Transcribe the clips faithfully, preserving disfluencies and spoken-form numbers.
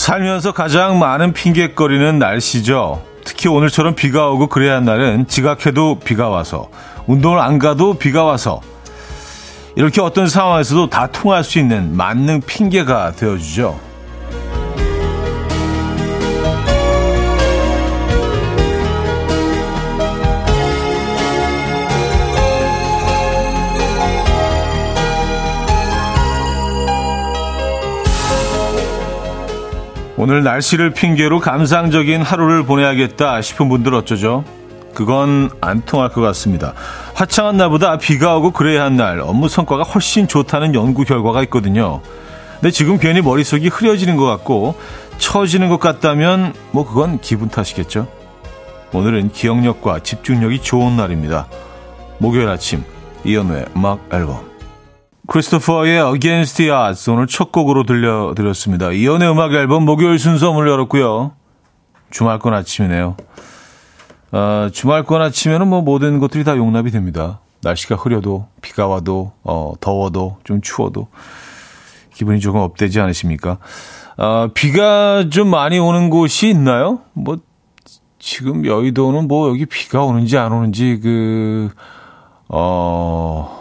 살면서 가장 많은 핑계거리는 날씨죠. 특히 오늘처럼 비가 오고 그래야 한 날은 지각해도 비가 와서, 운동을 안 가도 비가 와서, 이렇게 어떤 상황에서도 다 통할 수 있는 만능 핑계가 되어주죠. 오늘 날씨를 핑계로 감상적인 하루를 보내야겠다 싶은 분들 어쩌죠? 그건 안 통할 것 같습니다. 화창한 날보다 비가 오고 그래야 한 날 업무 성과가 훨씬 좋다는 연구 결과가 있거든요. 근데 지금 괜히 머릿속이 흐려지는 것 같고 처지는 것 같다면 뭐 그건 기분 탓이겠죠. 오늘은 기억력과 집중력이 좋은 날입니다. 목요일 아침 이현우의 음악 앨범, 크리스토퍼의 Against the Odds 오늘 첫 곡으로 들려드렸습니다. 이연의 음악 앨범 목요일 순서 문을 열었고요. 주말권 아침이네요. 어, 주말권 아침에는 뭐 모든 것들이 다 용납이 됩니다. 날씨가 흐려도, 비가 와도, 어, 더워도, 좀 추워도 기분이 조금 업되지 않으십니까? 어, 비가 좀 많이 오는 곳이 있나요? 뭐 지금 여의도는 뭐 여기 비가 오는지 안 오는지 그 어.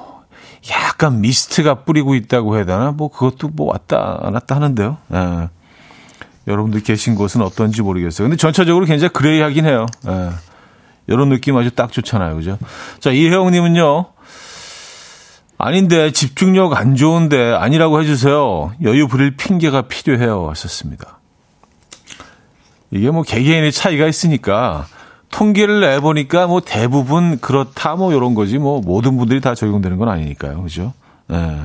약간 미스트가 뿌리고 있다고 해야 되나? 뭐 그것도 뭐 왔다 안 왔다 하는데요. 예. 여러분들 계신 곳은 어떤지 모르겠어요. 근데 전체적으로 굉장히 그레이하긴 해요. 예. 이런 느낌 아주 딱 좋잖아요, 그죠? 자, 이혜영님은요. 아닌데 집중력 안 좋은데 아니라고 해주세요. 여유 부릴 핑계가 필요해요. 하셨습니다. 이게 뭐 개개인의 차이가 있으니까. 통계를 내보니까 뭐 대부분 그렇다 뭐 이런 거지 뭐 모든 분들이 다 적용되는 건 아니니까요. 그죠? 예.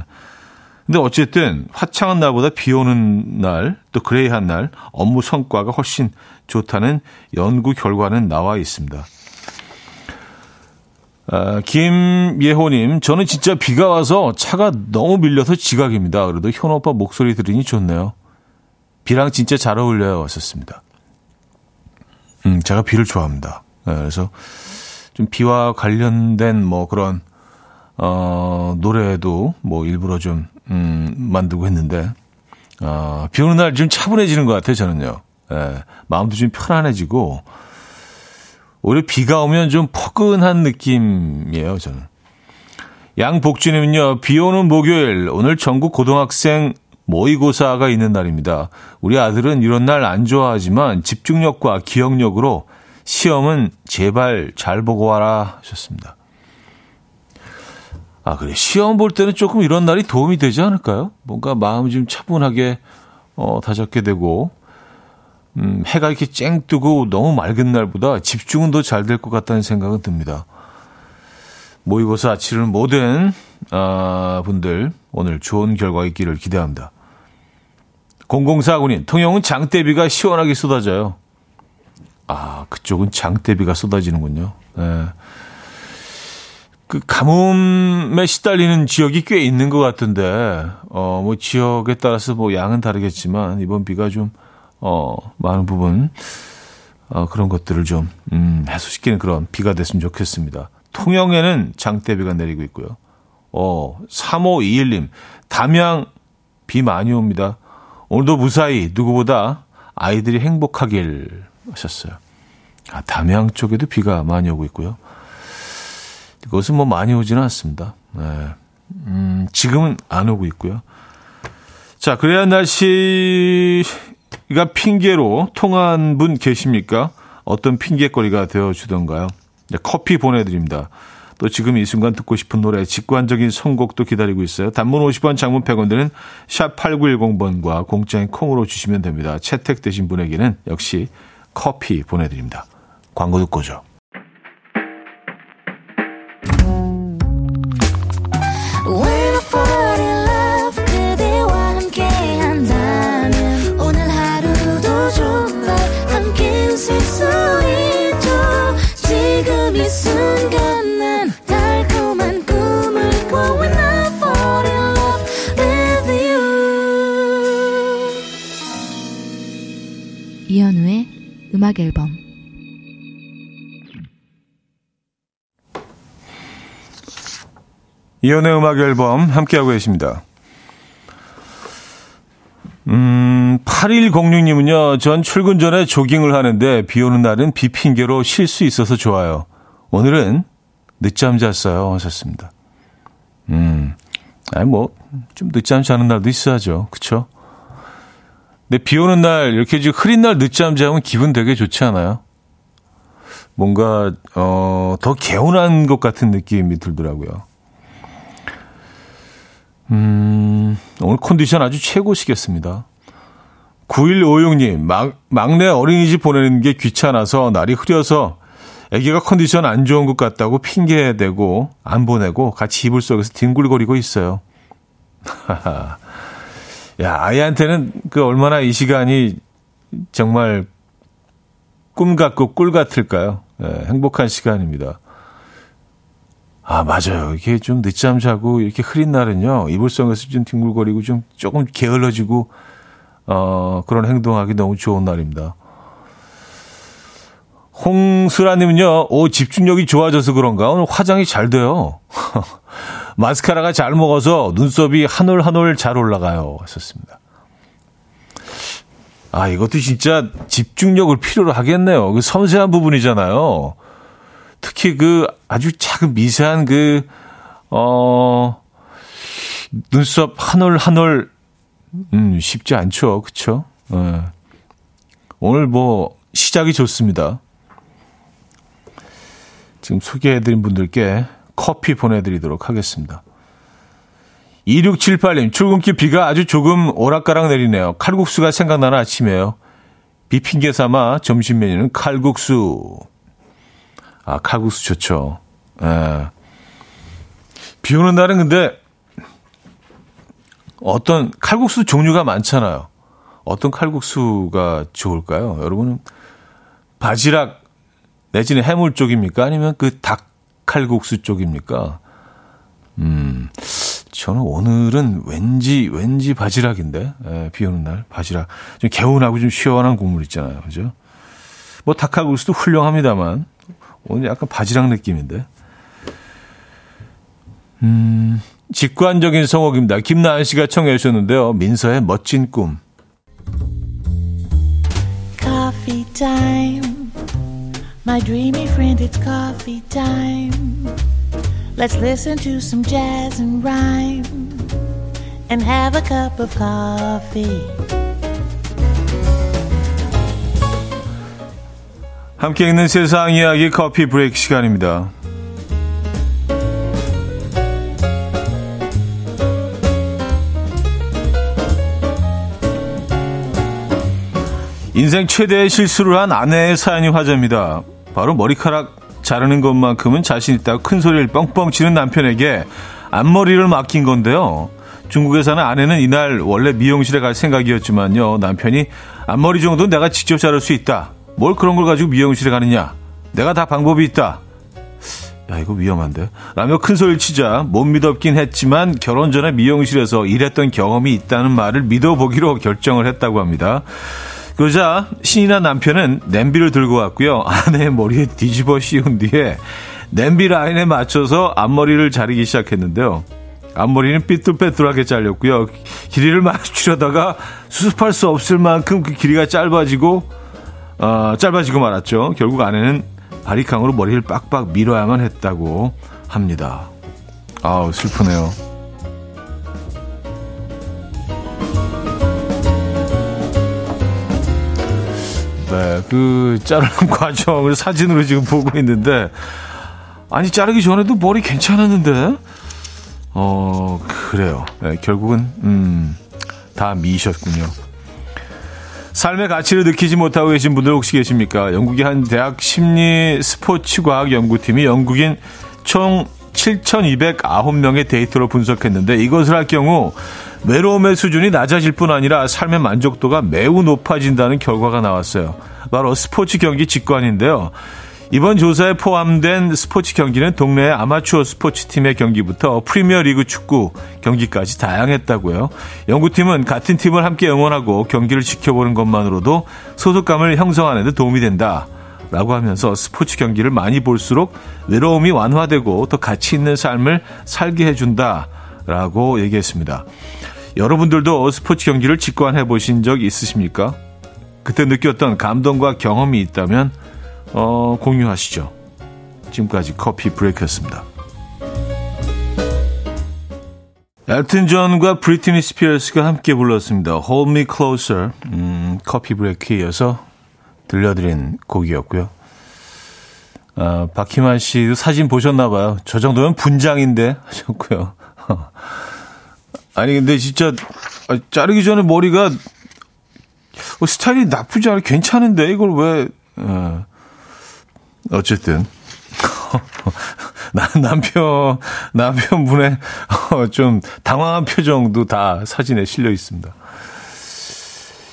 근데 어쨌든 화창한 날보다 비 오는 날, 또 그레이한 날 업무 성과가 훨씬 좋다는 연구 결과는 나와 있습니다. 아, 김예호님, 저는 진짜 비가 와서 차가 너무 밀려서 지각입니다. 그래도 현우 오빠 목소리 들으니 좋네요. 비랑 진짜 잘 어울려요. 왔었습니다. 음, 제가 비를 좋아합니다. 네, 그래서 좀 비와 관련된 뭐 그런 어, 노래도 뭐 일부러 좀 음, 만들고 했는데 어, 비 오는 날 좀 차분해지는 것 같아요. 저는요. 네, 마음도 좀 편안해지고 오히려 비가 오면 좀 포근한 느낌이에요. 저는. 양복주님은요. 비 오는 목요일 오늘 전국 고등학생 모의고사가 있는 날입니다. 우리 아들은 이런 날 안 좋아하지만 집중력과 기억력으로 시험은 제발 잘 보고 와라 하셨습니다. 아, 그래. 시험 볼 때는 조금 이런 날이 도움이 되지 않을까요? 뭔가 마음이 좀 차분하게 어, 다잡게 되고 음, 해가 이렇게 쨍 뜨고 너무 맑은 날보다 집중은 더 잘 될 것 같다는 생각은 듭니다. 모의고사 치르는 모든 아, 분들 오늘 좋은 결과 있기를 기대합니다. 공공사군인 통영은 장대비가 시원하게 쏟아져요. 아, 그쪽은 장대비가 쏟아지는군요. 네. 그 가뭄에 시달리는 지역이 꽤 있는 것 같은데, 어, 뭐 지역에 따라서 뭐 양은 다르겠지만 이번 비가 좀 어, 많은 부분 어, 그런 것들을 좀 음, 해소시키는 그런 비가 됐으면 좋겠습니다. 통영에는 장대비가 내리고 있고요. 어, 삼오이일님, 담양 비 많이 옵니다. 오늘도 무사히 누구보다 아이들이 행복하길 하셨어요. 아, 담양 쪽에도 비가 많이 오고 있고요. 이것은 뭐 많이 오지는 않습니다. 네. 음, 지금은 안 오고 있고요. 자, 그래야 날씨가 핑계로 통한 분 계십니까? 어떤 핑계거리가 되어주던가요? 커피 보내드립니다. 또 지금 이 순간 듣고 싶은 노래, 직관적인 선곡도 기다리고 있어요. 단문 오십 원, 장문 백 원 드는 샵 팔구일공 번과 공짜인 콩으로 주시면 됩니다. 채택되신 분에게는 역시 커피 보내드립니다. 광고 듣고 오죠. 이현우의 음악 앨범. 이현우의 음악 앨범 함께하고 계십니다. 음, 팔천백육 님은요. 전 출근 전에 조깅을 하는데 비 오는 날은 비 핑계로 쉴 수 있어서 좋아요. 오늘은 늦잠 잤어요. 하셨습니다. 음, 아니 뭐 좀 늦잠 자는 날도 있어야죠. 그렇죠? 근데 비 오는 날 이렇게 이제 흐린 날 늦잠 자면 기분 되게 좋지 않아요? 뭔가 어, 더 개운한 것 같은 느낌이 들더라고요. 음, 오늘 컨디션 아주 최고시겠습니다. 구천백오십육 님, 막, 막내 어린이집 보내는 게 귀찮아서 날이 흐려서 애기가 컨디션 안 좋은 것 같다고 핑계대고 안 보내고 같이 이불 속에서 뒹굴거리고 있어요. 야, 아이한테는 그 얼마나 이 시간이 정말 꿈 같고 꿀 같을까요? 네, 행복한 시간입니다. 아, 맞아요. 이게 좀 늦잠 자고 이렇게 흐린 날은요, 이불 속에서 좀 뒹굴거리고 좀 조금 게을러지고, 어, 그런 행동하기 너무 좋은 날입니다. 홍수라님은요, 오, 집중력이 좋아져서 그런가? 오늘 화장이 잘 돼요. 마스카라가 잘 먹어서 눈썹이 한 올 한 올 잘 올라가요. 했었습니다. 아, 이것도 진짜 집중력을 필요로 하겠네요. 그 섬세한 부분이잖아요. 특히 그 아주 작은 미세한 그, 어, 눈썹 한 올 한 올, 음, 쉽지 않죠. 그쵸? 네. 오늘 뭐, 시작이 좋습니다. 지금 소개해드린 분들께 커피 보내드리도록 하겠습니다. 이천육백칠십팔 님, 출근길 비가 아주 조금 오락가락 내리네요. 칼국수가 생각나는 아침이에요. 비 핑계 삼아 점심 메뉴는 칼국수. 아, 칼국수 좋죠. 예. 비 오는 날은 근데 어떤 칼국수 종류가 많잖아요. 어떤 칼국수가 좋을까요? 여러분은 바지락 내지는 해물 쪽입니까? 아니면 그 닭 칼국수 쪽입니까? 음, 저는 오늘은 왠지, 왠지 바지락인데, 예, 비 오는 날 바지락. 좀 개운하고 좀 시원한 국물 있잖아요. 그죠? 뭐 닭 칼국수도 훌륭합니다만. 오늘 약간 바지락 느낌인데. 음, 직관적인 성옥입니다. 김나은 씨가 청해 주셨는데요. 민서의 멋진 꿈. Coffee time. My dreamy friend, it's coffee time. Let's listen to some jazz and rhyme and have a cup of coffee. 함께 있는 세상 이야기 커피 브레이크 시간입니다. 인생 최대의 실수를 한 아내의 사연이 화제입니다. 바로 머리카락 자르는 것만큼은 자신 있다고 큰 소리를 뻥뻥 치는 남편에게 앞머리를 맡긴 건데요. 중국에 사는 아내는 이날 원래 미용실에 갈 생각이었지만요. 남편이 앞머리 정도는 내가 직접 자를 수 있다. 뭘 그런 걸 가지고 미용실에 가느냐. 내가 다 방법이 있다. 야, 이거 위험한데. 라며 큰 소리를 치자 못 믿었긴 했지만 결혼 전에 미용실에서 일했던 경험이 있다는 말을 믿어보기로 결정을 했다고 합니다. 그러자 신이 난 남편은 냄비를 들고 왔고요. 아내의 머리에 뒤집어 씌운 뒤에 냄비 라인에 맞춰서 앞머리를 자르기 시작했는데요. 앞머리는 삐뚤빼뚤하게 잘렸고요. 길이를 맞추려다가 수습할 수 없을 만큼 그 길이가 짧아지고 어, 짧아지고 말았죠. 결국 아내는 바리캉으로 머리를 빡빡 밀어야만 했다고 합니다. 아우, 슬프네요. 네, 그 자르는 과정을 사진으로 지금 보고 있는데, 아니 자르기 전에도 머리 괜찮았는데, 어 그래요. 네, 결국은 음, 다 미셨군요. 삶의 가치를 느끼지 못하고 계신 분들 혹시 계십니까? 영국의 한 대학 심리 스포츠과학 연구팀이 영국인 총 칠천이백구 명의 데이터로 분석했는데 이것을 할 경우 외로움의 수준이 낮아질 뿐 아니라 삶의 만족도가 매우 높아진다는 결과가 나왔어요. 바로 스포츠 경기 직관인데요. 이번 조사에 포함된 스포츠 경기는 동네의 아마추어 스포츠팀의 경기부터 프리미어리그 축구 경기까지 다양했다고요. 연구팀은 같은 팀을 함께 응원하고 경기를 지켜보는 것만으로도 소속감을 형성하는 데 도움이 된다라고 하면서 스포츠 경기를 많이 볼수록 외로움이 완화되고 더 가치 있는 삶을 살게 해준다라고 얘기했습니다. 여러분들도 스포츠 경기를 직관해 보신 적 있으십니까? 그때 느꼈던 감동과 경험이 있다면 어, 공유하시죠. 지금까지 커피 브레이크였습니다. 엘튼 존과 브리트니 스피어스가 함께 불렀습니다. Hold Me Closer. 음, 커피 브레이크에 이어서 들려드린 곡이었고요. 아, 박희만 씨도 사진 보셨나 봐요. 저 정도면 분장인데 하셨고요. 아니 근데 진짜 자르기 전에 머리가 어, 스타일이 나쁘지 않아, 괜찮은데 이걸 왜 어, 어쨌든 남편 남편분의 어, 좀 당황한 표정도 다 사진에 실려 있습니다.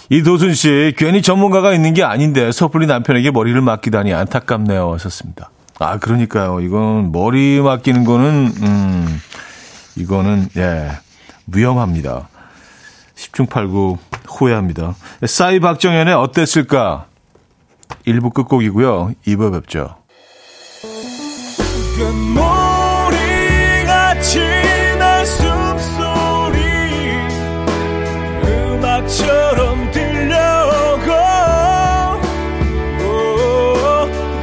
이도순 씨, 괜히 전문가가 있는 게 아닌데 섣불리 남편에게 머리를 맡기다니 안타깝네요 하셨습니다. 아 그러니까요. 이건 머리 맡기는 거는 음, 이거는 예 위험합니다. 십중팔구 후회합니다. 싸이 박정현의 어땠을까? 일 부 끝곡이고요. 이 부 뵙죠. 금모리같이 날 숨소리 음악처럼 들려오고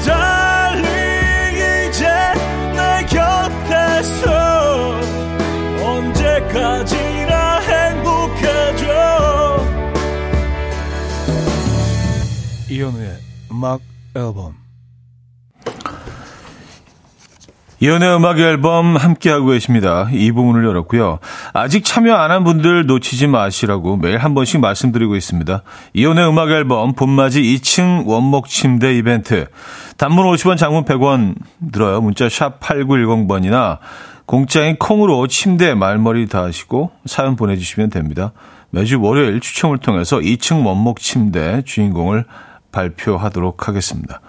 달리 이제 내 곁에서 언제까지나 행복해져. 이현우의 음악 앨범 이연의 음악 앨범 함께하고 계십니다. 이 부분을 열었고요. 아직 참여 안 한 분들 놓치지 마시라고 매일 한 번씩 말씀드리고 있습니다. 이연의 음악 앨범 봄맞이 이 층 원목 침대 이벤트. 단문 오십 원, 장문 백 원 들어요. 문자 샵 팔구일공 번이나 공짜인 콩으로 침대 말머리 다하시고 사연 보내주시면 됩니다. 매주 월요일 추첨을 통해서 이 층 원목 침대 주인공을 발표하도록 하겠습니다.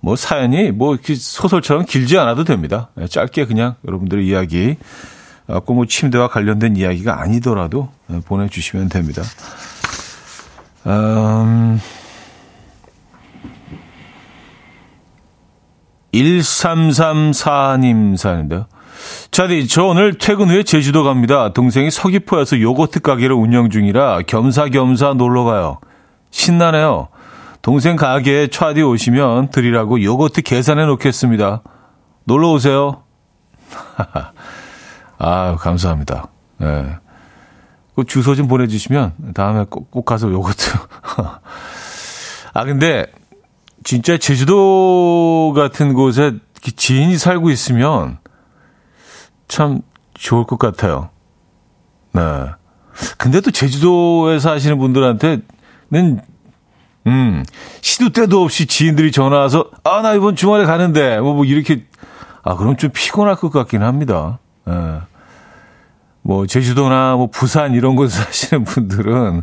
뭐 사연이 뭐 소설처럼 길지 않아도 됩니다. 짧게 그냥 여러분들 이야기, 꼬무 침대와 관련된 이야기가 아니더라도 보내주시면 됩니다. 음, 일삼삼사 님 사연인데요. 자디, 저 오늘 퇴근 후에 제주도 갑니다. 동생이 서귀포에서 요거트 가게를 운영 중이라 겸사겸사 놀러가요. 신나네요. 동생 가게에 차디 오시면 드리라고 요거트 계산해 놓겠습니다. 놀러 오세요. 아, 감사합니다. 네. 그 주소 좀 보내주시면 다음에 꼭, 꼭 가서 요거트. 아, 근데 진짜 제주도 같은 곳에 지인이 살고 있으면 참 좋을 것 같아요. 네. 근데 또 제주도에 사시는 분들한테는 음, 시도 때도 없이 지인들이 전화 와서, 아, 나 이번 주말에 가는데, 뭐, 뭐, 이렇게, 아, 그럼 좀 피곤할 것 같긴 합니다. 예. 뭐, 제주도나, 뭐, 부산 이런 곳에 사시는 분들은,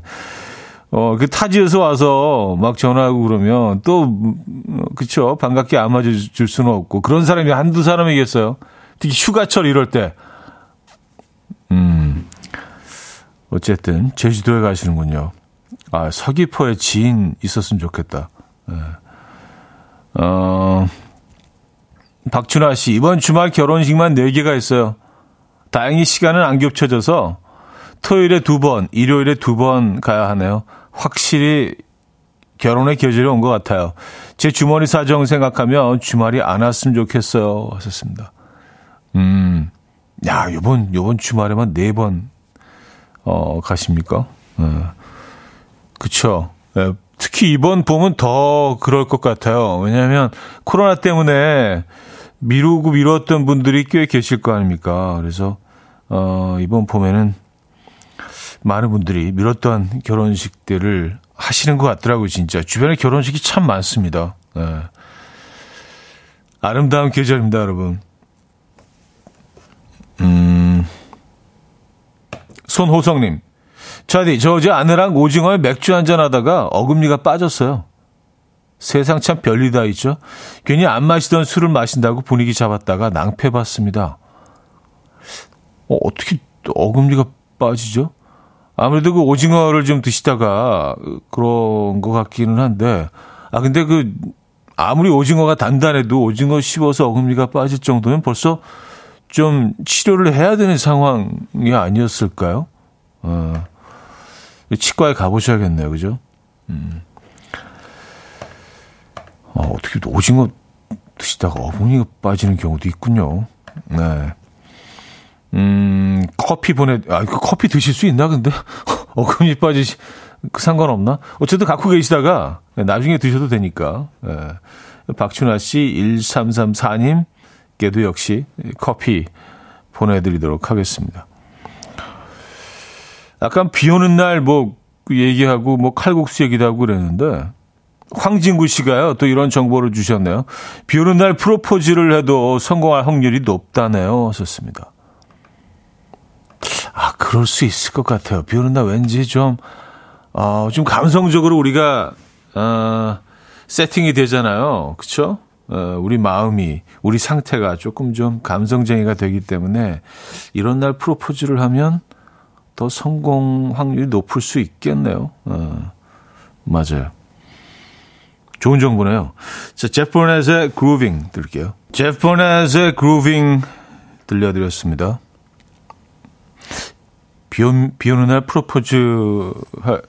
어, 그 타지에서 와서 막 전화하고 그러면 또, 그쵸, 반갑게 안 맞아줄 수는 없고, 그런 사람이 한두 사람이겠어요. 특히 휴가철 이럴 때. 음, 어쨌든, 제주도에 가시는군요. 아, 서귀포에 지인 있었으면 좋겠다. 네. 어, 박준하 씨, 이번 주말 결혼식만 네 개가 있어요. 다행히 시간은 안 겹쳐져서 토요일에 두 번, 일요일에 두 번 가야 하네요. 확실히 결혼의 계절이 온 것 같아요. 제 주머니 사정 생각하면 주말이 안 왔으면 좋겠어요. 하셨습니다. 음, 야, 요번, 요번 주말에만 네 번, 어, 가십니까? 네. 그렇죠. 특히 이번 봄은 더 그럴 것 같아요. 왜냐하면 코로나 때문에 미루고 미뤘던 분들이 꽤 계실 거 아닙니까. 그래서 어, 이번 봄에는 많은 분들이 미뤘던 결혼식들을 하시는 것 같더라고요. 진짜 주변에 결혼식이 참 많습니다. 네. 아름다운 계절입니다, 여러분. 음, 손호성님. 자디, 저 어제 아내랑 오징어에 맥주 한잔 하다가 어금니가 빠졌어요. 세상 참 별일 다 있죠. 괜히 안 마시던 술을 마신다고 분위기 잡았다가 낭패봤습니다. 어, 어떻게 어금니가 빠지죠? 아무래도 그 오징어를 좀 드시다가 그런 것 같기는 한데, 아 근데 그 아무리 오징어가 단단해도 오징어 씹어서 어금니가 빠질 정도면 벌써 좀 치료를 해야 되는 상황이 아니었을까요? 어, 치과에 가보셔야겠네요, 그죠? 음. 아, 어떻게 오징어 드시다가 어부니가 빠지는 경우도 있군요. 네. 음, 커피 보내, 아, 커피 드실 수 있나, 근데? 어금니 빠지시, 상관없나? 어쨌든 갖고 계시다가 나중에 드셔도 되니까. 예. 박춘아 씨, 일삼삼사님께도 역시 커피 보내드리도록 하겠습니다. 약간 비 오는 날 뭐 얘기하고 뭐 칼국수 얘기도 하고 그랬는데, 황진구 씨가요, 또 이런 정보를 주셨네요. 비 오는 날 프로포즈를 해도 성공할 확률이 높다네요. 썼습니다. 아, 그럴 수 있을 것 같아요. 비 오는 날 왠지 좀, 어, 좀 감성적으로 우리가, 어, 세팅이 되잖아요. 그쵸? 어, 우리 마음이, 우리 상태가 조금 좀 감성쟁이가 되기 때문에 이런 날 프로포즈를 하면 더 성공 확률이 높을 수 있겠네요. 어, 맞아요. 좋은 정보네요. 자, 제프 보넷의 그루빙 들게요. 제프 보넷의 그루빙 들려드렸습니다. 비 오는 날 프로포즈 하,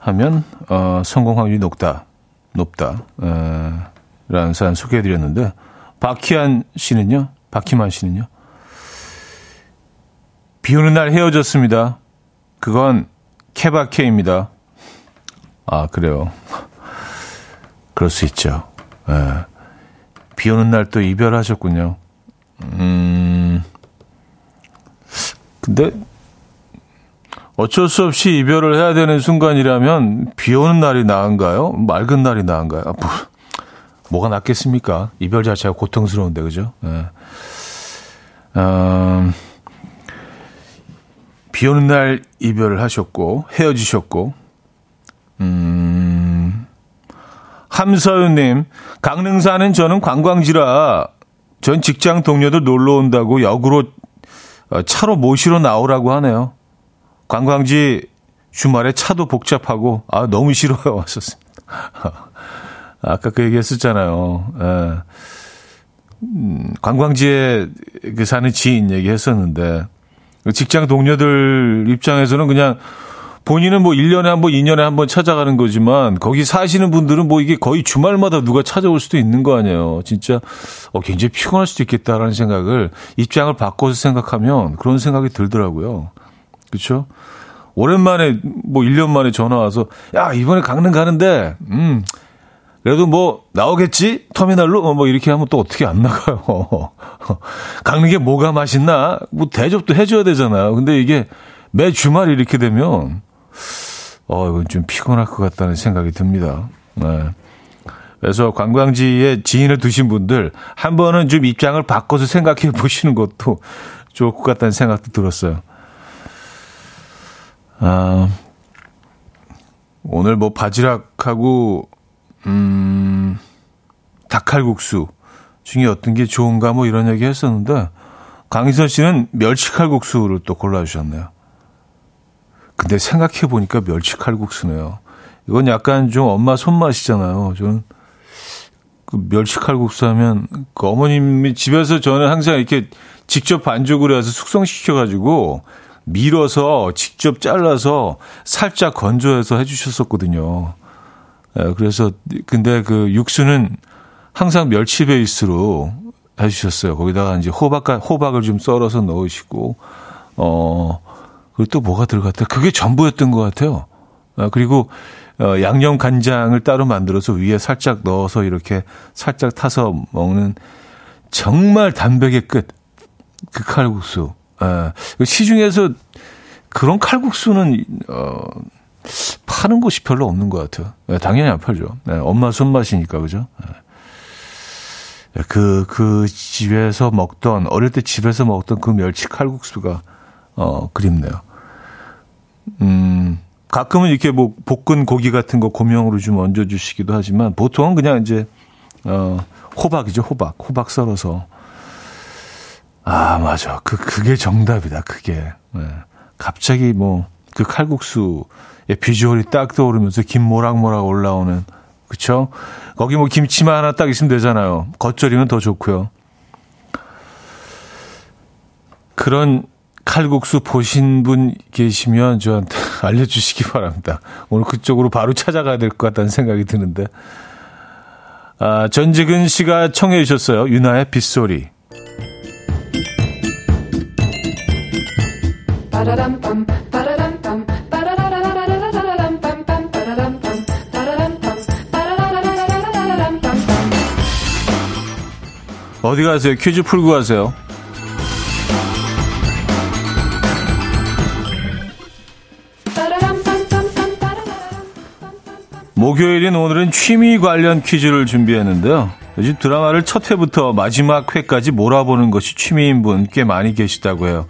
하면 어, 성공 확률이 높다. 높다. 에, 라는 사람 소개해드렸는데, 박희한 씨는요? 박희만 씨는요? 비 오는 날 헤어졌습니다. 그건 케바케입니다. 아, 그래요. 그럴 수 있죠. 에, 비 오는 날 또 이별하셨군요. 음, 근데 어쩔 수 없이 이별을 해야 되는 순간이라면 비 오는 날이 나은가요? 맑은 날이 나은가요? 아, 뭐, 뭐가 낫겠습니까? 이별 자체가 고통스러운데, 그죠? 예. 음, 비 오는 날 이별을 하셨고, 헤어지셨고, 음, 함서윤님, 강릉 사는 저는 관광지라 전 직장 동료들 놀러 온다고 역으로 차로 모시러 나오라고 하네요. 관광지 주말에 차도 복잡하고, 아, 너무 싫어요. 왔었습니다. 아까 그 얘기 했었잖아요. 예. 음, 관광지에 그 사는 지인 얘기 했었는데, 직장 동료들 입장에서는 그냥 본인은 뭐 일 년에 한 번, 이 년에 한 번 찾아가는 거지만, 거기 사시는 분들은 뭐 이게 거의 주말마다 누가 찾아올 수도 있는 거 아니에요. 진짜, 어, 굉장히 피곤할 수도 있겠다라는 생각을, 입장을 바꿔서 생각하면 그런 생각이 들더라고요. 그렇죠? 오랜만에 뭐 일 년 만에 전화 와서, 야, 이번에 강릉 가는데 음. 그래도 뭐 나오겠지? 터미널로 뭐 이렇게 하면 또 어떻게 안 나가요. 강릉에 뭐가 맛있나? 뭐 대접도 해 줘야 되잖아요. 근데 이게 매 주말 이렇게 되면 어, 이건 좀 피곤할 것 같다는 생각이 듭니다. 네. 그래서 관광지에 지인을 두신 분들 한 번은 좀 입장을 바꿔서 생각해 보시는 것도 좋을 것 같다는 생각도 들었어요. 아, 오늘 뭐 바지락하고 음, 닭칼국수 중에 어떤 게 좋은가 뭐 이런 얘기 했었는데, 강희선 씨는 멸치칼국수를 또 골라주셨네요. 근데 생각해보니까 멸치칼국수네요. 이건 약간 좀 엄마 손맛이잖아요. 저는 그 멸치칼국수 하면 그 어머님이 집에서 저는 항상 이렇게 직접 반죽을 해서 숙성시켜가지고 밀어서 직접 잘라서 살짝 건조해서 해주셨었거든요. 그래서 근데 그 육수는 항상 멸치 베이스로 해주셨어요. 거기다가 이제 호박 호박을 좀 썰어서 넣으시고, 어 그리고 또 뭐가 들어갔다. 그게 전부였던 것 같아요. 그리고 양념 간장을 따로 만들어서 위에 살짝 넣어서 이렇게 살짝 타서 먹는 정말 담백의 끝, 그 칼국수. 예, 시중에서 그런 칼국수는 어, 파는 곳이 별로 없는 것 같아요. 예, 당연히 안 팔죠. 예, 엄마 손맛이니까, 그죠? 예, 그, 그 집에서 먹던, 어릴 때 집에서 먹던 그 멸치 칼국수가 어, 그립네요. 음, 가끔은 이렇게 뭐 볶은 고기 같은 거 고명으로 좀 얹어주시기도 하지만 보통은 그냥 이제 어, 호박이죠, 호박, 호박 썰어서. 아, 맞아. 그, 그게 정답이다. 그게. 네. 갑자기 뭐, 그 칼국수의 비주얼이 딱 떠오르면서 김 모락모락 올라오는. 그쵸? 거기 뭐 김치만 하나 딱 있으면 되잖아요. 겉절이면 더 좋고요. 그런 칼국수 보신 분 계시면 저한테 알려주시기 바랍니다. 오늘 그쪽으로 바로 찾아가야 될 것 같다는 생각이 드는데. 아, 전지근 씨가 청해 주셨어요. 유나의 빗소리. 어디 가세요? 퀴즈 풀고 가세요. 목요일인 오늘은 취미 관련 퀴즈를 준비했는데요. 요즘 드라마를 첫 회부터 마지막 회까지 몰아보는 것이 취미인 분 꽤 많이 계시다고 해요.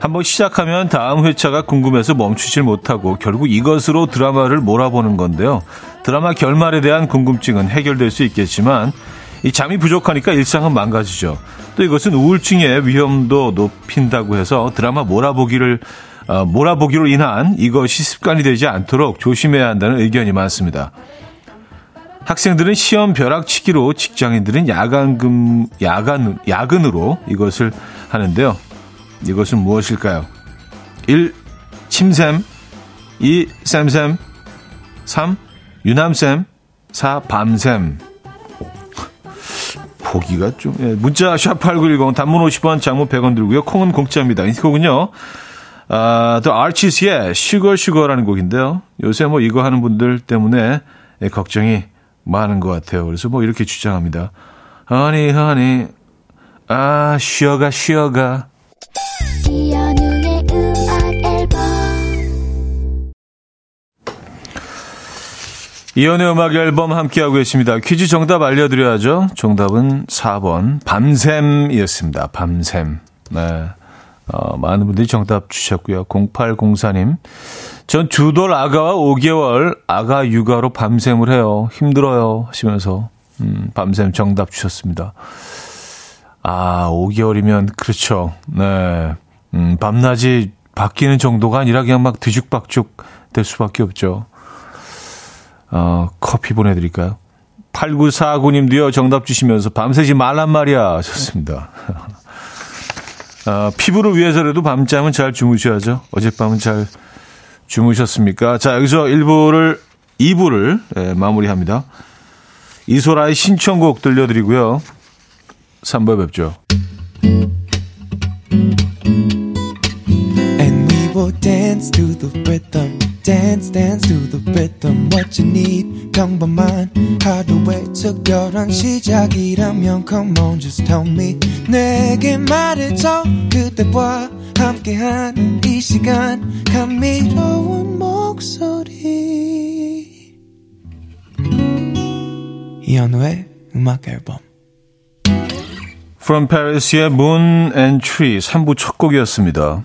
한번 시작하면 다음 회차가 궁금해서 멈추질 못하고 결국 이것으로 드라마를 몰아보는 건데요. 드라마 결말에 대한 궁금증은 해결될 수 있겠지만 이 잠이 부족하니까 일상은 망가지죠. 또 이것은 우울증의 위험도 높인다고 해서 드라마 몰아보기를 어, 몰아보기로 인한 이것이 습관이 되지 않도록 조심해야 한다는 의견이 많습니다. 학생들은 시험 벼락치기로, 직장인들은 야간금, 야간, 야근으로 이것을 하는데요. 이것은 무엇일까요? 일. 침샘, 이. 쌤쌤, 삼. 유남쌤, 사. 밤샘. 보기가 좀... 예, 문자 샵팔구일공, 단문 오십 원, 장문 백 원 들고요. 콩은 공짜입니다. 이 곡은요. 아, 또 아르치스의 슈거슈거라는 곡인데요. 요새 뭐 이거 하는 분들 때문에 예, 걱정이 많은 것 같아요. 그래서 뭐 이렇게 주장합니다. 허니 허니 아 슈어가 슈어가 이현우의 음악 앨범 이현우의 음악 앨범 함께하고 계십니다. 퀴즈 정답 알려드려야죠. 정답은 사 번 밤샘이었습니다. 밤샘. 네. 어, 많은 분들이 정답 주셨고요. 공팔공사 님. 전 두 돌 아가와 오 개월 아가 육아로 밤샘을 해요. 힘들어요. 하시면서 음, 밤샘 정답 주셨습니다. 아, 오 개월이면 그렇죠. 네. 음, 밤낮이 바뀌는 정도가 아니라 그냥 막 뒤죽박죽 될 수밖에 없죠. 어, 커피 보내드릴까요? 팔구사구 님도요. 정답 주시면서 밤새지 말란 말이야 하셨습니다. 아, 피부를 위해서라도 밤잠은 잘 주무셔야죠. 어젯밤은 잘 주무셨습니까? 자, 여기서 일 부를, 이 부를 네, 마무리합니다. 이소라의 신청곡 들려드리고요. 삼 부에 뵙죠. And we will dance to the rhythm. Dance, dance to the rhythm. What you need, 평범한 하루의 특별한 시작이라면 come on, just tell me. 내게 말해줘 그대와 함께한 이 시간 감미로운 목소리 이현우의 음악 앨범 From Paris의 Moon and Tree 삼 부 첫 곡이었습니다.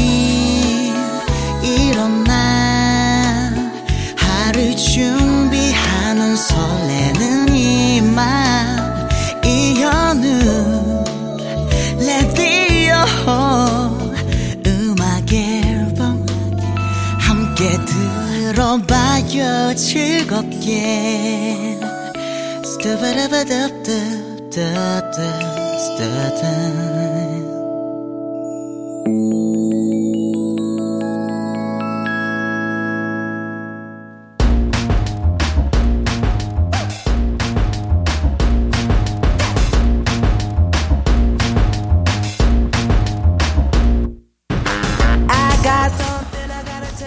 들어봐요 즐겁게. 스타바라바다바다바다바다.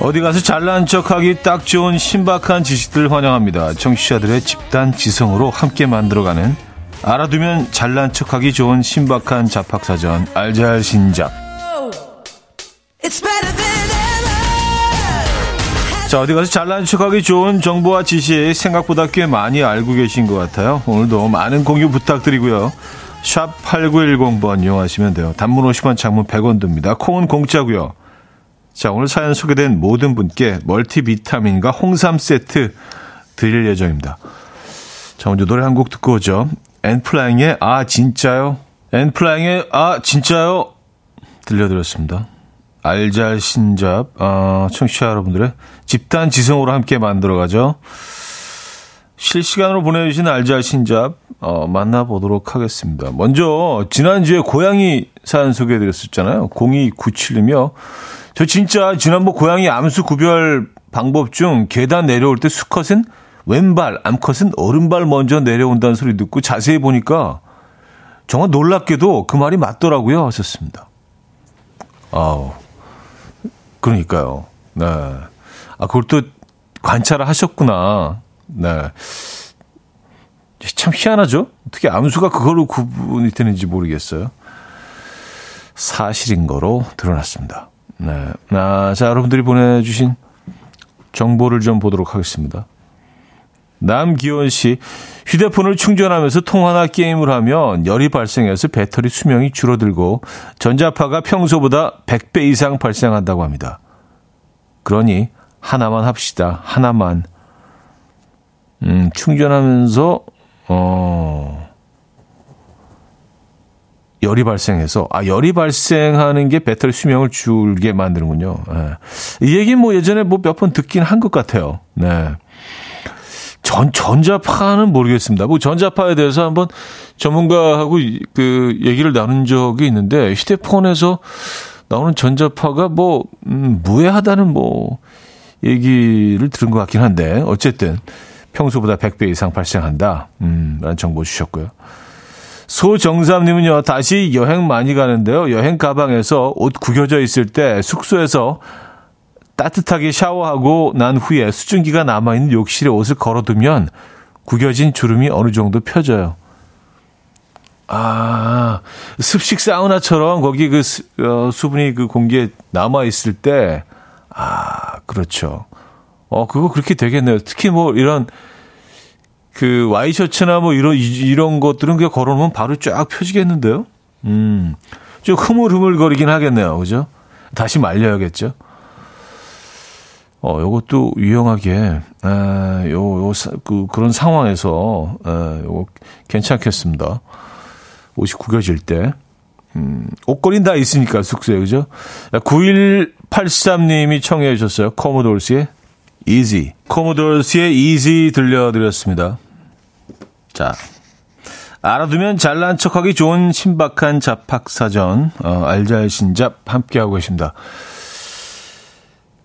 어디 가서 잘난 척하기 딱 좋은 신박한 지식들 환영합니다. 청취자들의 집단 지성으로 함께 만들어가는 알아두면 잘난 척하기 좋은 신박한 잡학사전 알잘신잡. 자, 어디 가서 잘난 척하기 좋은 정보와 지식 생각보다 꽤 많이 알고 계신 것 같아요. 오늘도 많은 공유 부탁드리고요. 샵 팔구일공 번 이용하시면 돼요. 단문 오십 원, 장문 백 원 듭니다. 콩은 공짜고요. 자, 오늘 사연 소개된 모든 분께 멀티비타민과 홍삼 세트 드릴 예정입니다. 자, 먼저 노래 한 곡 듣고 오죠. 엔플라잉의 아 진짜요? 엔플라잉의 아 진짜요? 들려드렸습니다. 알잘신잡, 아, 청취자 여러분들의 집단 지성으로 함께 만들어가죠. 실시간으로 보내주신 알잘신잡 어, 만나보도록 하겠습니다. 먼저 지난주에 고양이 사연 소개해드렸었잖아요. 공이구칠이며 저 진짜 지난번 고양이 암수 구별 방법 중 계단 내려올 때 수컷은 왼발, 암컷은 오른발 먼저 내려온다는 소리 듣고 자세히 보니까 정말 놀랍게도 그 말이 맞더라고요 하셨습니다. 아우, 그러니까요. 네. 아, 그걸 또 관찰을 하셨구나. 네. 참 희한하죠? 어떻게 암수가 그걸로 구분이 되는지 모르겠어요. 사실인 거로 드러났습니다. 네. 아, 자, 여러분들이 보내주신 정보를 좀 보도록 하겠습니다. 남기원 씨, 휴대폰을 충전하면서 통화나 게임을 하면 열이 발생해서 배터리 수명이 줄어들고 전자파가 평소보다 백 배 이상 발생한다고 합니다. 그러니 하나만 합시다. 하나만. 음, 충전하면서 어, 열이 발생해서 아 열이 발생하는 게 배터리 수명을 줄게 만드는군요. 네. 이 얘기는 뭐 예전에 뭐 몇 번 듣긴 한 것 같아요. 네. 전 전자파는 모르겠습니다. 뭐 전자파에 대해서 한번 전문가하고 그 얘기를 나눈 적이 있는데 휴대폰에서 나오는 전자파가 뭐 음, 무해하다는 뭐 얘기를 들은 것 같긴 한데 어쨌든. 평소보다 백 배 이상 발생한다. 음, 라는 정보 주셨고요. 소정삼님은요, 다시 여행 많이 가는데요. 여행 가방에서 옷 구겨져 있을 때 숙소에서 따뜻하게 샤워하고 난 후에 수증기가 남아있는 욕실에 옷을 걸어두면 구겨진 주름이 어느 정도 펴져요. 아, 습식 사우나처럼 거기 그 수, 어, 수분이 그 공기에 남아있을 때, 아, 그렇죠. 어, 그거 그렇게 되겠네요. 특히 뭐 이런 그 와이셔츠나 뭐 이런 이런 것들은 그냥 걸어놓으면 바로 쫙 펴지겠는데요. 음, 좀 흐물흐물거리긴 하겠네요, 그죠? 다시 말려야겠죠. 어, 요것도 유용하게, 에, 요, 요 그, 그런 상황에서 에, 요거 괜찮겠습니다. 옷이 구겨질 때. 음, 옷걸이는 다 있으니까 숙소에, 그죠? 구일팔삼님이 청해 주셨어요. 커머돌스의 Easy. 코모도스의 Easy 들려드렸습니다. 자, 알아두면 잘난 척하기 좋은 신박한 잡학사전 어, 알잘신잡 함께하고 계십니다.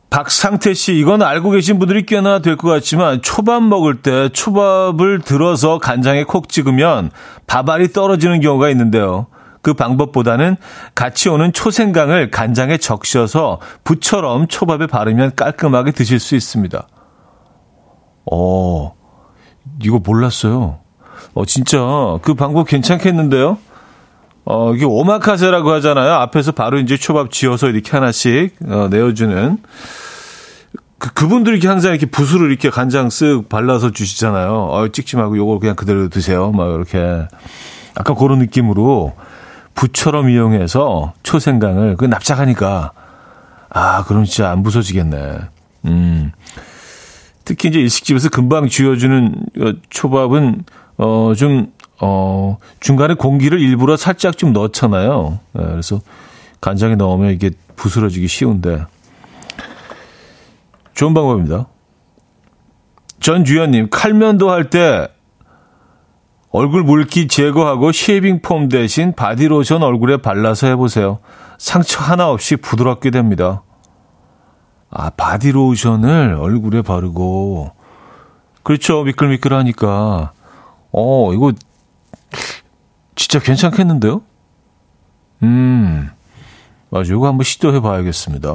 박상태 씨, 이건 알고 계신 분들이 꽤나 될 것 같지만 초밥 먹을 때 초밥을 들어서 간장에 콕 찍으면 밥알이 떨어지는 경우가 있는데요. 그 방법보다는 같이 오는 초생강을 간장에 적셔서 부처럼 초밥에 바르면 깔끔하게 드실 수 있습니다. 어, 이거 몰랐어요. 어, 진짜 그 방법 괜찮겠는데요? 어, 이게 오마카세라고 하잖아요. 앞에서 바로 이제 초밥 지어서 이렇게 하나씩 어, 내어주는. 그, 그분들이 이렇게 항상 이렇게 붓으로 이렇게 간장 쓱 발라서 주시잖아요. 어, 찍지 말고 요걸 그냥 그대로 드세요. 막 이렇게. 아까 그런 느낌으로. 부처럼 이용해서 초생강을 그 납작하니까 아 그럼 진짜 안 부서지겠네. 음, 특히 이제 일식집에서 금방 쥐어주는 초밥은 어, 좀 어, 중간에 공기를 일부러 살짝 좀 넣잖아요. 네, 그래서 간장에 넣으면 이게 부스러지기 쉬운데 좋은 방법입니다. 전주연님, 칼면도 할 때 얼굴 물기 제거하고 쉐이빙 폼 대신 바디로션 얼굴에 발라서 해보세요. 상처 하나 없이 부드럽게 됩니다. 아, 바디로션을 얼굴에 바르고. 그렇죠. 미끌미끌하니까. 어, 이거 진짜 괜찮겠는데요? 음, 맞아요. 이거 한번 시도해 봐야겠습니다.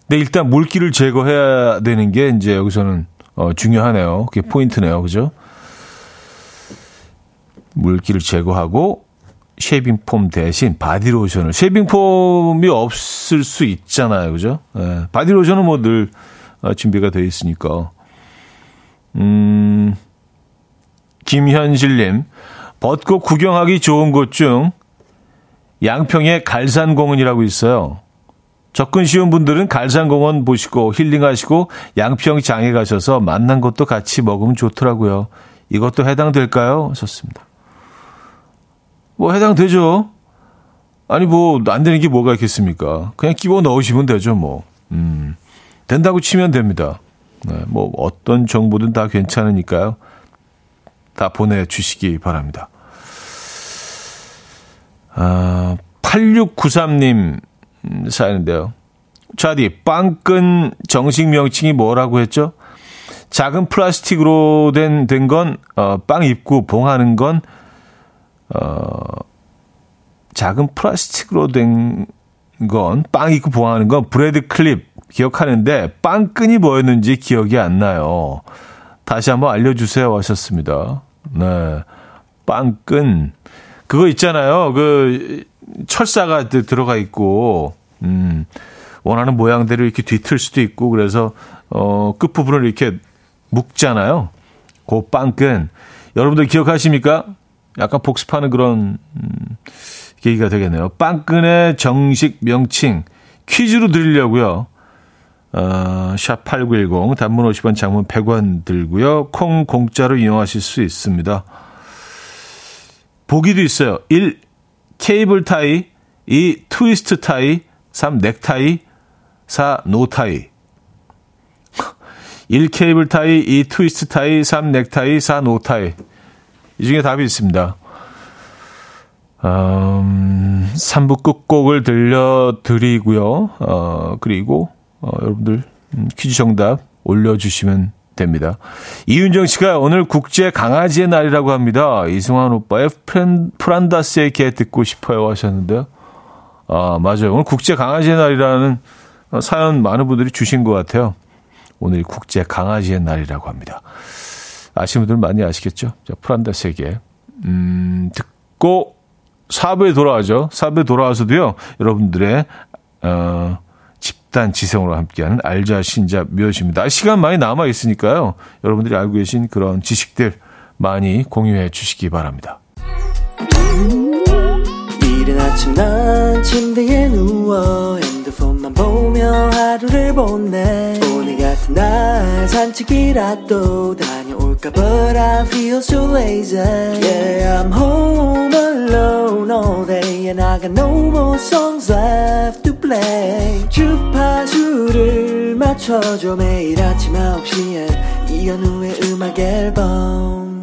근데 일단 물기를 제거해야 되는 게 이제 여기서는 어, 중요하네요. 그게 포인트네요. 그죠? 물기를 제거하고 쉐이빙 폼 대신 바디로션을. 쉐이빙 폼이 없을 수 있잖아요. 그죠? 예, 바디로션은 뭐 늘 어, 준비가 되어 있으니까. 음, 김현실님, 벚꽃 구경하기 좋은 곳 중 양평의 갈산공원이라고 있어요. 접근 쉬운 분들은 갈산공원 보시고 힐링하시고 양평장에 가셔서 만난 것도 같이 먹으면 좋더라고요. 이것도 해당될까요? 좋습니다. 뭐 해당되죠. 아니 뭐 안 되는 게 뭐가 있겠습니까? 그냥 끼워 넣으시면 되죠. 뭐 음, 된다고 치면 됩니다. 네, 뭐 어떤 정보든 다 괜찮으니까요. 다 보내주시기 바랍니다. 아, 팔육구삼 님 사연인데요. 좌디, 빵끈 정식 명칭이 뭐라고 했죠? 작은 플라스틱으로 된, 된 건, 어, 빵 입고 봉하는 건, 어, 작은 플라스틱으로 된 건, 빵 입고 봉하는 건 브레드 클립 기억하는데 빵끈이 뭐였는지 기억이 안 나요. 다시 한번 알려주세요 하셨습니다. 네, 빵끈. 그거 있잖아요. 그 철사가 들어가 있고 음, 원하는 모양대로 이렇게 뒤틀 수도 있고 그래서 어, 끝부분을 이렇게 묶잖아요. 그 빵끈. 여러분들 기억하십니까? 약간 복습하는 그런 음, 계기가 되겠네요. 빵끈의 정식 명칭 퀴즈로 드리려고요. 어, 샵 팔구일공 단문 오십 원 장문 백 원 들고요. 콩 공짜로 이용하실 수 있습니다. 보기도 있어요. 일. 케이블 타이, 이. 트위스트 타이, 삼. 넥타이, 사. 노타이. 일. 케이블 타이, 이. 트위스트 타이, 삼. 넥타이, 사. 노타이. 이 중에 답이 있습니다. 음, 삼 부 끝곡을 들려드리고요. 어, 그리고 어, 여러분들 퀴즈 정답 올려주시면 됩니다. 이윤정 씨가 오늘 국제 강아지의 날이라고 합니다. 이승환 오빠의 프랜, 프란다스의 개 듣고 싶어요 하셨는데요. 아, 맞아요. 오늘 국제 강아지의 날이라는 사연 많은 분들이 주신 것 같아요. 오늘 국제 강아지의 날이라고 합니다. 아시는 분들 많이 아시겠죠? 자, 프란다스의 개. 음, 듣고 사 부에 돌아와죠. 사 부에 돌아와서도요. 여러분들의 어, 집단 지성으로 함께하는 알잘신잡 묘시입니다. 시간 많이 남아 있으니까요. 여러분들이 알고 계신 그런 지식들 많이 공유해 주시기 바랍니다. 이른 아침 난 침대에 누워 핸드폰만 보며 하루를 보내. 오늘 같은 날 산책이라도 다녀올까 but I feel so lazy. Yeah, I'm home alone all day and I got no more songs left to play. 주파수를 맞춰줘. 매일 아침 아홉 시에 이현우의 음악 앨범.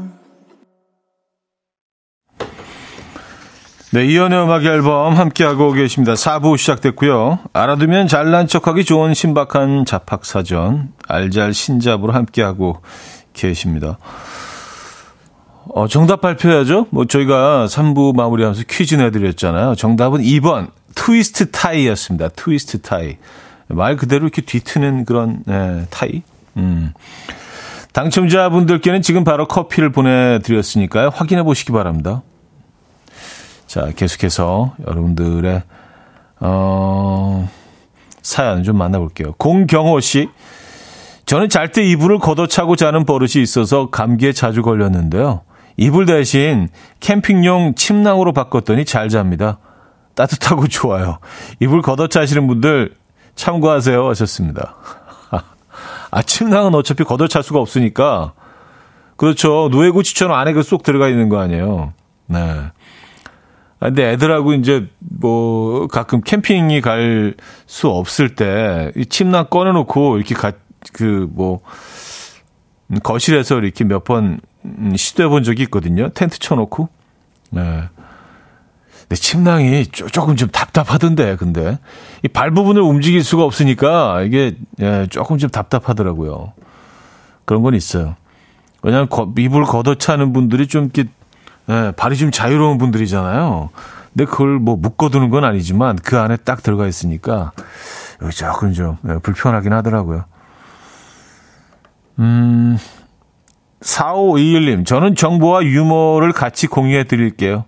네, 이현우의 음악 앨범 함께하고 계십니다. 사 부 시작됐고요. 알아두면 잘난 척하기 좋은 신박한 잡학사전 알잘신잡으로 함께하고 계십니다. 어, 정답 발표해야죠. 뭐 저희가 삼 부 마무리하면서 퀴즈 내드렸잖아요. 정답은 이 번 트위스트 타이였습니다. 트위스트 타이. 말 그대로 이렇게 뒤트는 그런 에, 타이. 음. 당첨자분들께는 지금 바로 커피를 보내드렸으니까요. 확인해 보시기 바랍니다. 자, 계속해서 여러분들의 어, 사연 좀 만나볼게요. 공경호 씨. 저는 잘 때 이불을 걷어차고 자는 버릇이 있어서 감기에 자주 걸렸는데요. 이불 대신 캠핑용 침낭으로 바꿨더니 잘 잡니다. 따뜻하고 좋아요. 이불 걷어차시는 분들 참고하세요 하셨습니다. 아, 침낭은 어차피 걷어찰 수가 없으니까. 그렇죠. 누에고치처럼 안에 쏙 들어가 있는 거 아니에요. 네. 근데 애들하고 이제 뭐 가끔 캠핑이 갈 수 없을 때 이 침낭 꺼내놓고 이렇게 가, 그 뭐 거실에서 이렇게 몇 번 시도해 본 적이 있거든요. 텐트 쳐놓고. 네. 근데 침낭이 조금 좀 답답하던데, 근데. 이 발 부분을 움직일 수가 없으니까 이게 조금 좀 답답하더라고요. 그런 건 있어요. 왜냐하면 이불 걷어차는 분들이 좀 이렇게, 예, 발이 좀 자유로운 분들이잖아요. 근데 그걸 뭐 묶어두는 건 아니지만 그 안에 딱 들어가 있으니까 여기 조금 좀 예, 불편하긴 하더라고요. 음, 사오이일 님, 저는 정보와 유머를 같이 공유해 드릴게요.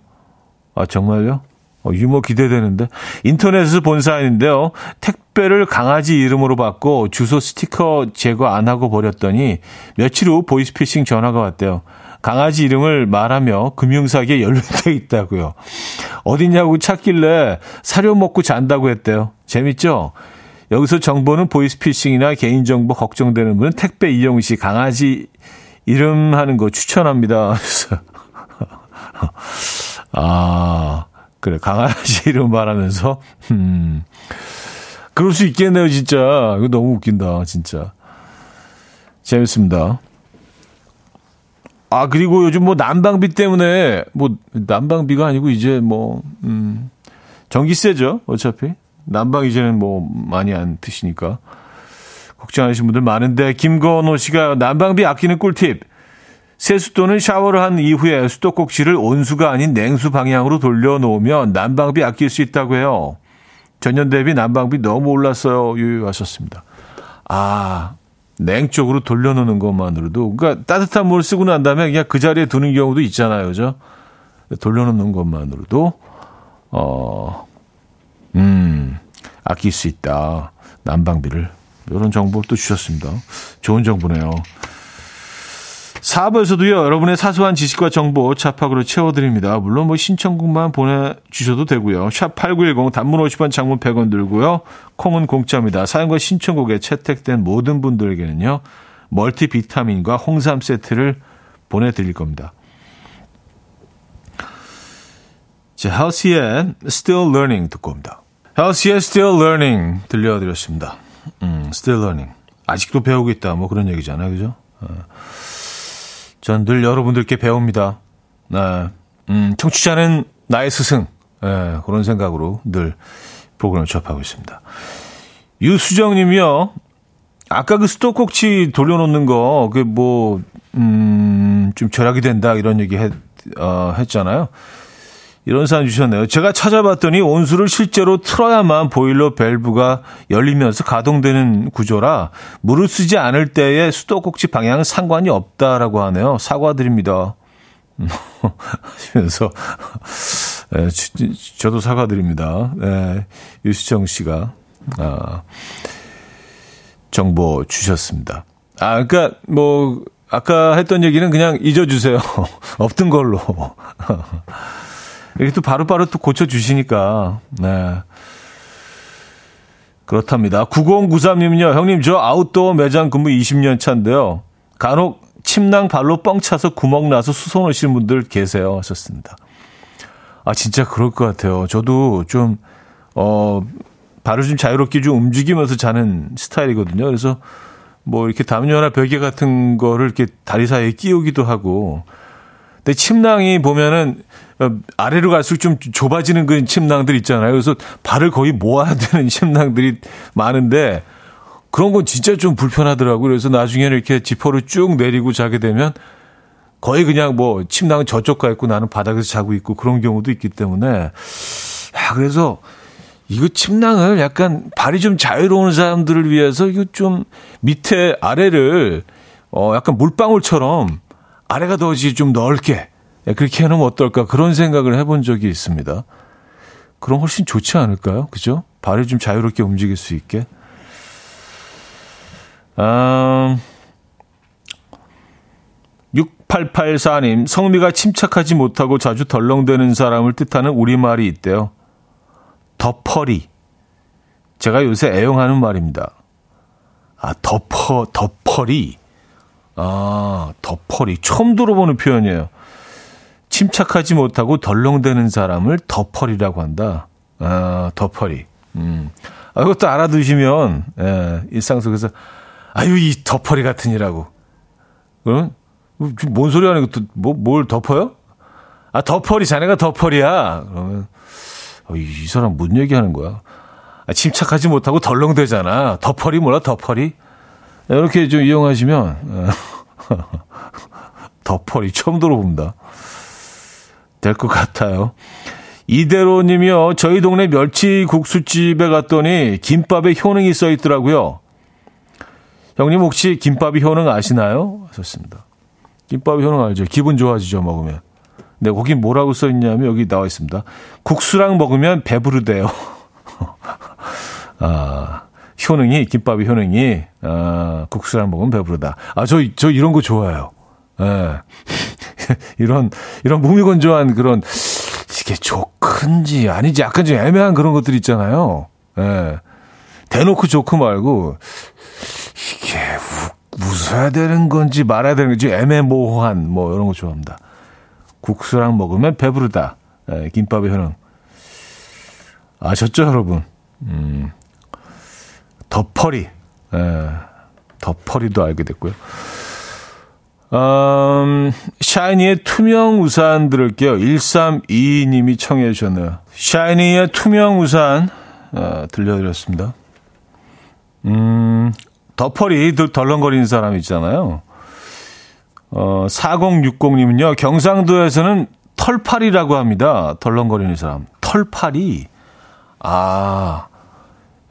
아, 정말요? 어, 유머 기대되는데. 인터넷에서 본 사연인데요. 택배를 강아지 이름으로 받고 주소 스티커 제거 안 하고 버렸더니 며칠 후 보이스피싱 전화가 왔대요. 강아지 이름을 말하며 금융사기에 연루돼 있다고요. 어딨냐고 찾길래 사료 먹고 잔다고 했대요. 재밌죠? 여기서 정보는 보이스피싱이나 개인정보 걱정되는 분은 택배 이용 시 강아지 이름 하는 거 추천합니다. 아, 그래. 강아지 이름 말하면서. 음, 그럴 수 있겠네요, 진짜. 이거 너무 웃긴다, 진짜. 재밌습니다. 아, 그리고 요즘 뭐 난방비 때문에, 뭐, 난방비가 아니고 이제 뭐, 음, 전기세죠. 어차피. 난방 이제는 뭐 많이 안 드시니까. 걱정하시는 분들 많은데, 김건호 씨가 난방비 아끼는 꿀팁. 세수도는 샤워를 한 이후에 수도꼭지를 온수가 아닌 냉수 방향으로 돌려놓으면 난방비 아낄 수 있다고 해요. 전년 대비 난방비 너무 올랐어요. 유유하셨습니다. 아, 냉쪽으로 돌려놓는 것만으로도, 그러니까 따뜻한 물을 쓰고 난 다음에 그냥 그 자리에 두는 경우도 있잖아요, 그죠? 돌려놓는 것만으로도 어, 음, 아낄 수 있다, 난방비를. 이런 정보를 또 주셨습니다. 좋은 정보네요. 사 부에서도요, 여러분의 사소한 지식과 정보 자팍으로 채워드립니다. 물론 뭐 신청곡만 보내주셔도 되고요. 샵 팔구일공, 단문 오십 원, 장문 백 원 들고요. 콩은 공짜입니다. 사연과 신청곡에 채택된 모든 분들에게는요, 멀티 비타민과 홍삼 세트를 보내드릴 겁니다. 자, 헬시의 Still Learning 듣고 옵니다. 헬시의 Still Learning 들려드렸습니다. 음, Still Learning. 아직도 배우고 있다, 뭐 그런 얘기잖아요, 그죠? 전 늘 여러분들께 배웁니다. 네. 음, 청취자는 나의 스승. 네, 그런 생각으로 늘 프로그램을 접하고 있습니다. 유수정 님이요. 아까 그 수도꼭지 돌려놓는 거, 그 뭐, 음, 좀 절약이 된다 이런 얘기 했, 어, 했잖아요. 이런 사연 주셨네요. 제가 찾아봤더니 온수를 실제로 틀어야만 보일러 밸브가 열리면서 가동되는 구조라 물을 쓰지 않을 때의 수도꼭지 방향은 상관이 없다라고 하네요. 사과드립니다. 하시면서 네, 저도 사과드립니다. 네, 유수정 씨가 아, 정보 주셨습니다. 아, 그러니까 뭐 아까 했던 얘기는 그냥 잊어주세요. 없던 걸로. 이렇게 또 바로바로 또 고쳐주시니까, 네. 그렇답니다. 구공구삼 님은요, 형님, 저 아웃도어 매장 근무 이십 년 차인데요. 간혹 침낭 발로 뻥 차서 구멍 나서 수선 오시는 분들 계세요. 하셨습니다. 아, 진짜 그럴 것 같아요. 저도 좀, 어, 발을 좀 자유롭게 좀 움직이면서 자는 스타일이거든요. 그래서 뭐 이렇게 담요나 베개 같은 거를 이렇게 다리 사이에 끼우기도 하고, 근데 침낭이 보면은 아래로 갈수록 좀 좁아지는 그 침낭들 있잖아요. 그래서 발을 거의 모아야 되는 침낭들이 많은데 그런 건 진짜 좀 불편하더라고요. 그래서 나중에는 이렇게 지퍼를 쭉 내리고 자게 되면 거의 그냥 뭐 침낭은 저쪽 가 있고 나는 바닥에서 자고 있고 그런 경우도 있기 때문에, 야, 그래서 이거 침낭을 약간 발이 좀 자유로운 사람들을 위해서 이거 좀 밑에 아래를 어 약간 물방울처럼 아래가 더지 좀 넓게 그렇게 해놓으면 어떨까 그런 생각을 해본 적이 있습니다. 그럼 훨씬 좋지 않을까요? 그죠? 발을 좀 자유롭게 움직일 수 있게. 아, 육팔팔사 님, 성미가 침착하지 못하고 자주 덜렁대는 사람을 뜻하는 우리말이 있대요. 덮어리. 제가 요새 애용하는 말입니다. 아, 덮어, 덮어리. 아, 덮어리. 처음 들어보는 표현이에요. 침착하지 못하고 덜렁대는 사람을 덮어리라고 한다. 아, 덮어리. 음. 아, 이것도 알아두시면, 예, 일상 속에서, 아유, 이 덮어리 같으니라고. 응? 뭔 소리 하는 것도 뭐, 뭘 덮어요? 아, 덮어리, 자네가 덮어리야. 그러면, 어, 이 사람 뭔 얘기 하는 거야? 아, 침착하지 못하고 덜렁대잖아. 덮어리 몰라, 덮어리? 이렇게 좀 이용하시면, 덮어리 처음 들어봅니다. 될 것 같아요. 이대로님이요. 저희 동네 멸치국수집에 갔더니 김밥에 효능이 써 있더라고요. 형님 혹시 김밥이 효능 아시나요? 하셨습니다. 김밥이 효능 알죠. 기분 좋아지죠, 먹으면. 근데 거기 뭐라고 써 있냐면 여기 나와 있습니다. 국수랑 먹으면 배부르대요. 아, 효능이, 김밥이 효능이, 아, 국수랑 먹으면 배부르다. 아, 저, 저 이런 거 좋아해요. 예. 이런, 이런 무미건조한 그런, 이게 좋은지 아닌지 약간 좀 애매한 그런 것들이 있잖아요. 예. 대놓고 좋고 말고, 이게 웃어야 되는 건지 말아야 되는 건지 애매모호한, 뭐, 이런 거 좋아합니다. 국수랑 먹으면 배부르다. 예, 김밥의 효능. 아셨죠, 여러분? 음. 덮어리. 예. 덮어리도 알게 됐고요. 음, 샤이니의 투명 우산 들을게요. 일삼이이 님이 청해 주셨네요. 샤이니의 투명 우산 어, 들려드렸습니다. 음, 덮어리 덜렁거리는 사람 있잖아요. 어, 사공육공 님은요. 경상도에서는 털파리라고 합니다. 덜렁거리는 사람. 털파리. 아,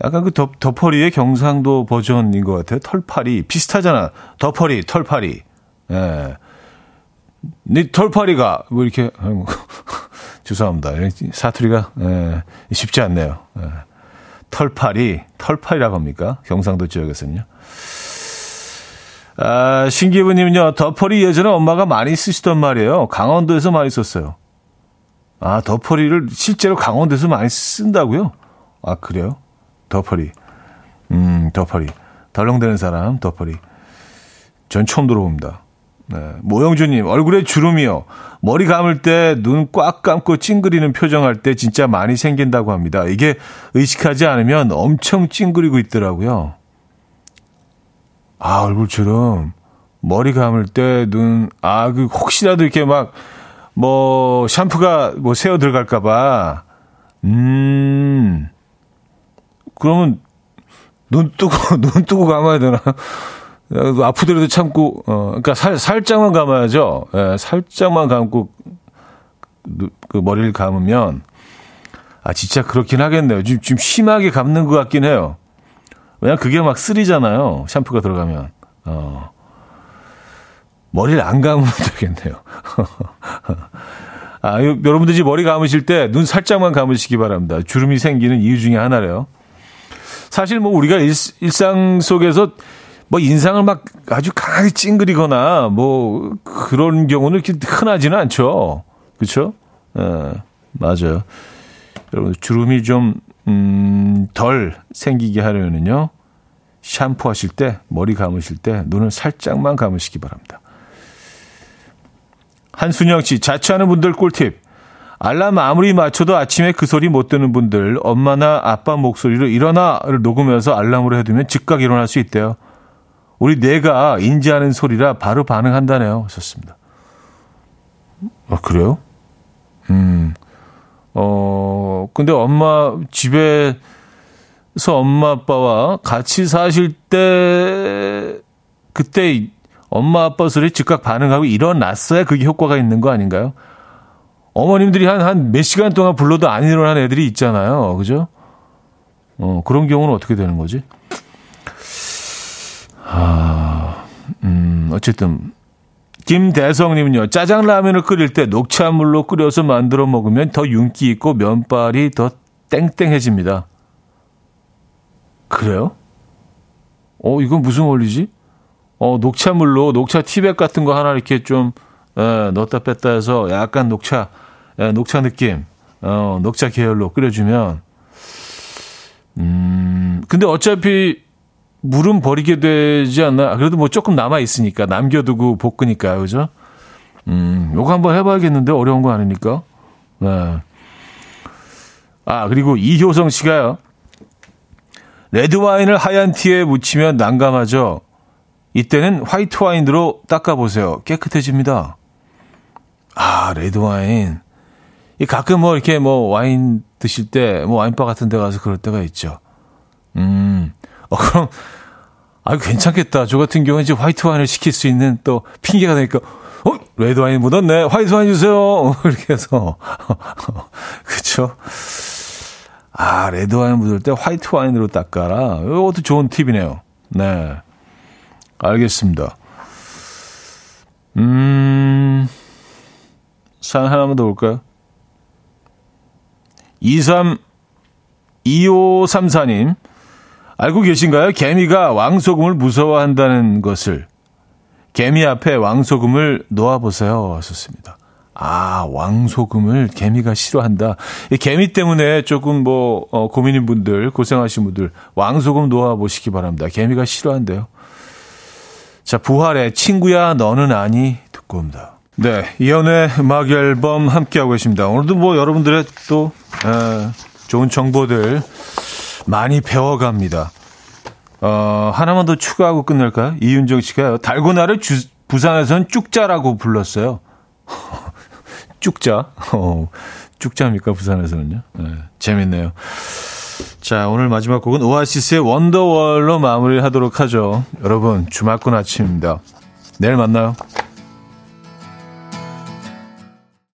약간 그 덮, 덮어리의 경상도 버전인 것 같아요. 털파리. 비슷하잖아. 덮어리, 털파리. 예. 네 털파리가, 뭐, 이렇게, 아이고, 죄송합니다. 사투리가, 예, 쉽지 않네요. 예. 털파리, 털파리라고 합니까? 경상도 지역에서는요. 아, 신기부님은요, 덮어리 예전에 엄마가 많이 쓰시던 말이에요. 강원도에서 많이 썼어요. 아, 덮어리를 실제로 강원도에서 많이 쓴다고요? 아, 그래요? 덮어리. 음, 덮어리. 덜렁대는 사람, 덮어리. 전 처음 들어봅니다. 네. 모영주님, 얼굴에 주름이요. 머리 감을 때 눈 꽉 감고 찡그리는 표정할 때 진짜 많이 생긴다고 합니다. 이게 의식하지 않으면 엄청 찡그리고 있더라고요. 아, 얼굴 주름. 머리 감을 때 눈, 아, 그, 혹시라도 이렇게 막, 뭐, 샴푸가 뭐, 새어 들어갈까봐. 음. 그러면 눈 뜨고, 눈 뜨고 감아야 되나? 아프더라도 참고, 어, 그러니까 살, 살짝만 감아야죠. 예, 살짝만 감고, 그 머리를 감으면, 아, 진짜 그렇긴 하겠네요. 지금, 지금 심하게 감는 것 같긴 해요. 왜냐면 그게 막 쓰리잖아요. 샴푸가 들어가면. 어. 머리를 안 감으면 되겠네요. 아, 여러분들 머리 감으실 때 눈 살짝만 감으시기 바랍니다. 주름이 생기는 이유 중에 하나래요. 사실 뭐 우리가 일, 일상 속에서 뭐, 인상을 막 아주 강하게 찡그리거나, 뭐, 그런 경우는 이렇게 흔하지는 않죠. 그쵸? 예, 맞아요. 여러분, 주름이 좀, 음, 덜 생기게 하려면요. 샴푸하실 때, 머리 감으실 때, 눈을 살짝만 감으시기 바랍니다. 한순영 씨, 자취하는 분들 꿀팁. 알람 아무리 맞춰도 아침에 그 소리 못 듣는 분들, 엄마나 아빠 목소리로 일어나를 녹음해서 알람으로 해두면 즉각 일어날 수 있대요. 우리 뇌가 인지하는 소리라 바로 반응한다네요. 썼습니다. 아, 그래요? 음, 어, 근데 엄마, 집에서 엄마, 아빠와 같이 사실 때, 그때 엄마, 아빠 소리 즉각 반응하고 일어났어야 그게 효과가 있는 거 아닌가요? 어머님들이 한, 한 몇 시간 동안 불러도 안 일어난 애들이 있잖아요. 그죠? 어, 그런 경우는 어떻게 되는 거지? 아, 음, 어쨌든. 김대성님은요, 짜장라면을 끓일 때 녹차물로 끓여서 만들어 먹으면 더 윤기 있고 면발이 더 땡땡해집니다. 그래요? 어, 이건 무슨 원리지? 어, 녹차물로, 녹차 티백 같은 거 하나 이렇게 좀, 에, 넣었다 뺐다 해서 약간 녹차, 에, 녹차 느낌, 어, 녹차 계열로 끓여주면, 음, 근데 어차피, 물은 버리게 되지 않나? 그래도 뭐 조금 남아 있으니까 남겨두고 볶으니까 그죠? 음, 요거 한번 해봐야겠는데 어려운 거 아니니까. 네. 아, 그리고 이효성 씨가요. 레드 와인을 하얀 티에 묻히면 난감하죠. 이때는 화이트 와인으로 닦아보세요. 깨끗해집니다. 아, 레드 와인. 가끔 뭐 이렇게 뭐 와인 드실 때, 뭐 와인바 같은 데 가서 그럴 때가 있죠. 음, 어, 그럼, 아, 괜찮겠다. 저 같은 경우는 이제 화이트 와인을 시킬 수 있는 또 핑계가 되니까, 어, 레드 와인 묻었네. 화이트 와인 주세요. 이렇게 해서. 그쵸? 아, 레드 와인 묻을 때 화이트 와인으로 닦아라. 이것도 좋은 팁이네요. 네. 알겠습니다. 음, 사연 하나만 더 볼까요? 이삼이오삼사님, 알고 계신가요? 개미가 왕소금을 무서워한다는 것을. 개미 앞에 왕소금을 놓아보세요. 하셨습니다. 아, 왕소금을 개미가 싫어한다. 이 개미 때문에 조금 뭐, 어, 고민인 분들, 고생하신 분들, 왕소금 놓아보시기 바랍니다. 개미가 싫어한대요. 자, 부활의 친구야 너는 아니 듣고 옵니다. 네, 이현우의 음악 앨범 함께하고 계십니다. 오늘도 뭐 여러분들의 또 에, 좋은 정보들 많이 배워갑니다. 어, 하나만 더 추가하고 끝낼까요? 이윤정 씨가 달고나를 주, 부산에서는 쭉자라고 불렀어요. 쭉자? 어, 쭉자입니까 부산에서는요? 네, 재밌네요. 자, 오늘 마지막 곡은 오아시스의 원더월로 마무리하도록 하죠. 여러분, 주말권 아침입니다. 내일 만나요.